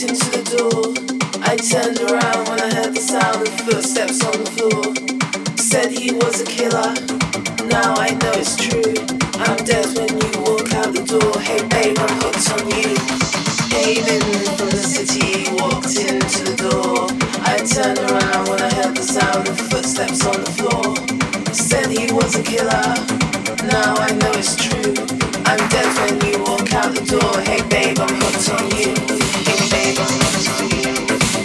beating to the door. I turned around when I heard the sound of footsteps on the floor. Said he was a killer, now I know it's true. I'm dead when you walk out the door. Hey babe, I'm hooked on you. Aiden from the city walked into the door. I turned around when I heard the sound of footsteps on the floor. Said he was a killer, now I know it's true. I'm dead when you walk out the door. Hey babe, I'm hooked on you. Hey babe, I'm hooked on you.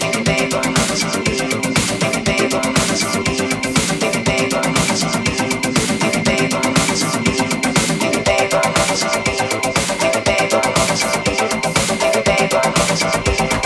Hey babe, I'm hooked on you. Hey babe, I'm hooked on you. Hey babe, I'm hooked on you. Hey babe, I'm hooked on you. Hey babe, I'm hooked on you. Hey babe, I'm hooked on you. Hey babe, I'm hooked on you.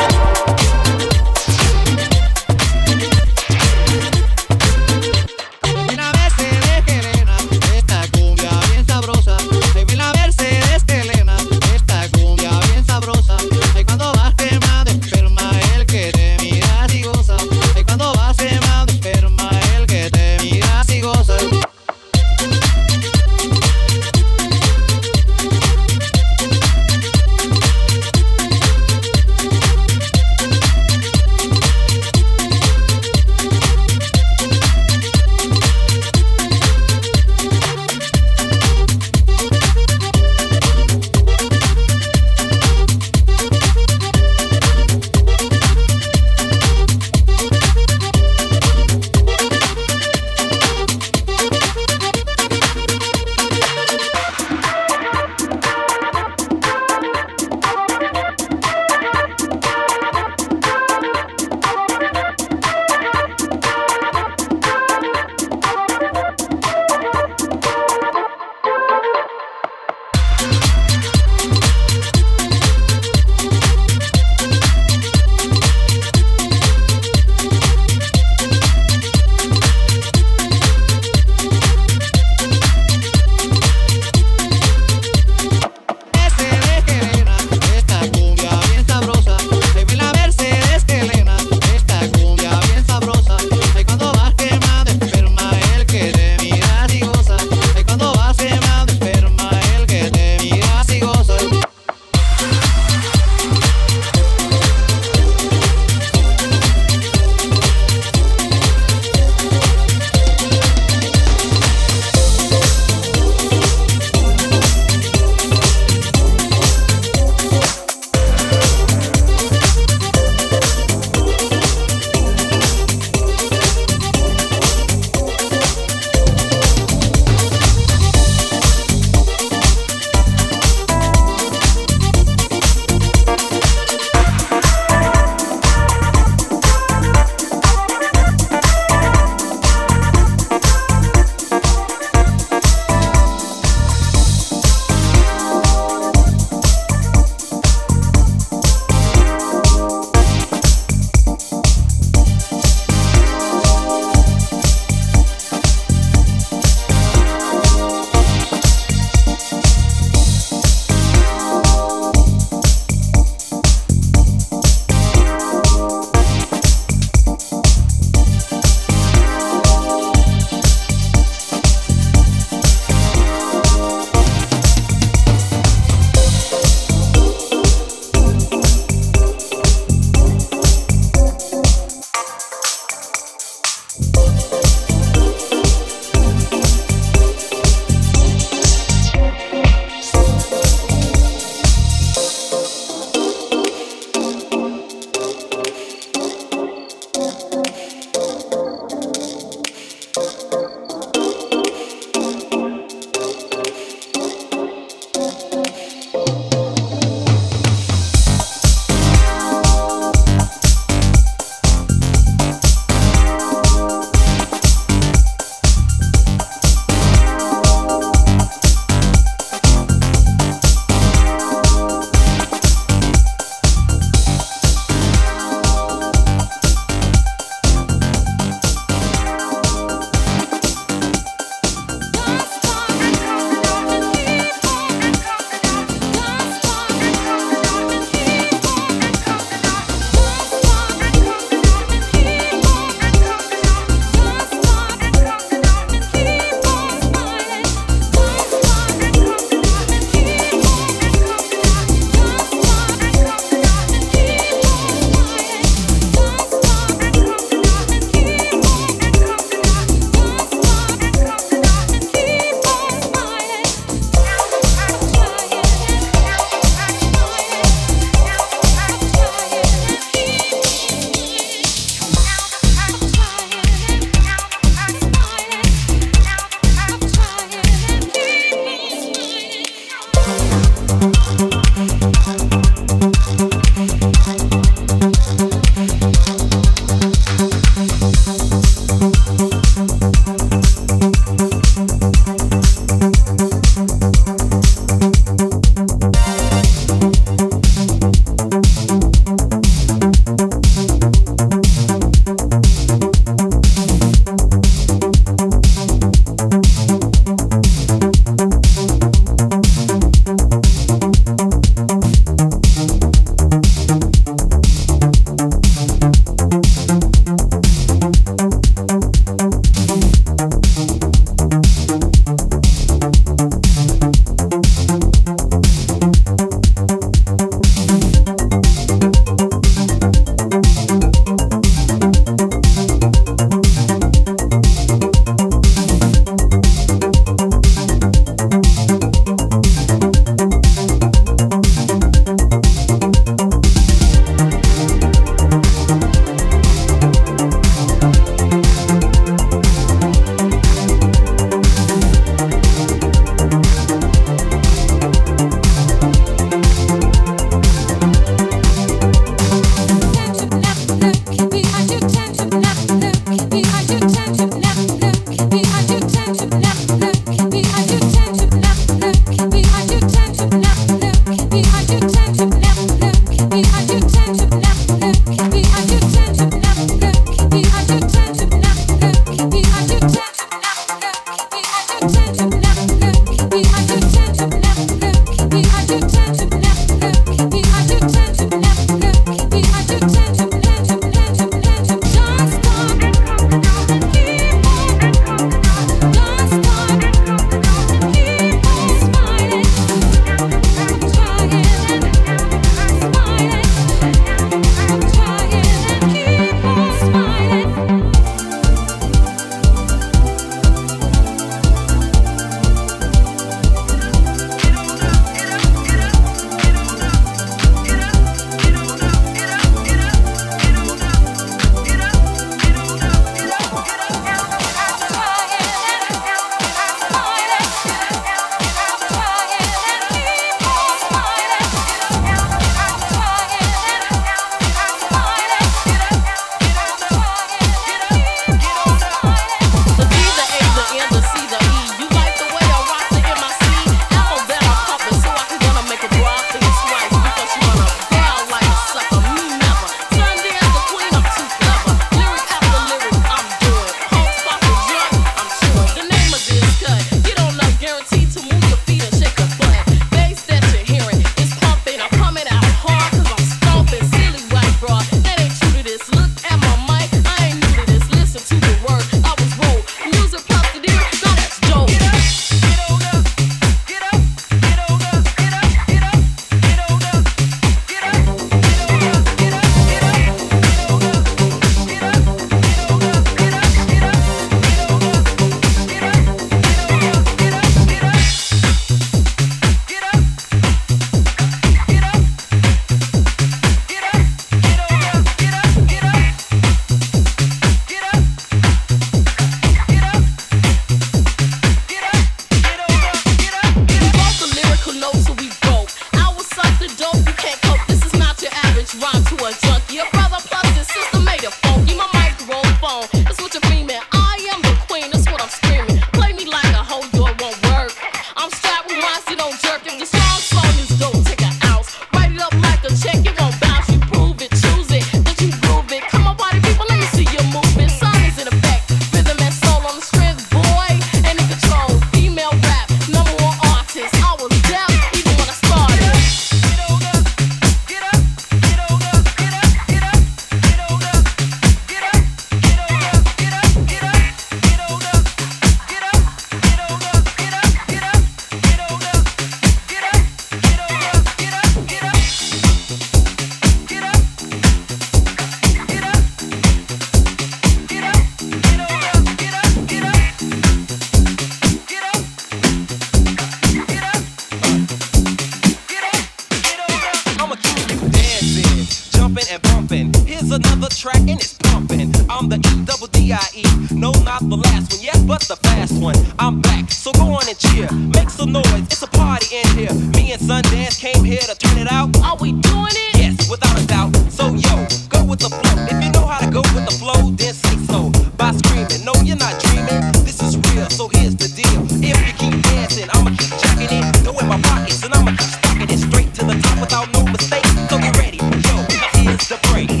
another track and it's pumping. I'm the E-double-D-I-E. No, not the last one, yes, but the fast one. I'm back, so go on and cheer. Make some noise, it's a party in here. Me and Sundance came here to turn it out. Are we doing it? Yes, without a doubt. So yo, go with the flow. If you know how to go with the flow, then say so. By screaming, no, you're not dreaming. This is real, so here's the deal. If you keep dancing, I'ma keep jacking it. Go in my pockets and I'ma keep stacking it. Straight to the top without no mistake. So get ready, yo, here's the break.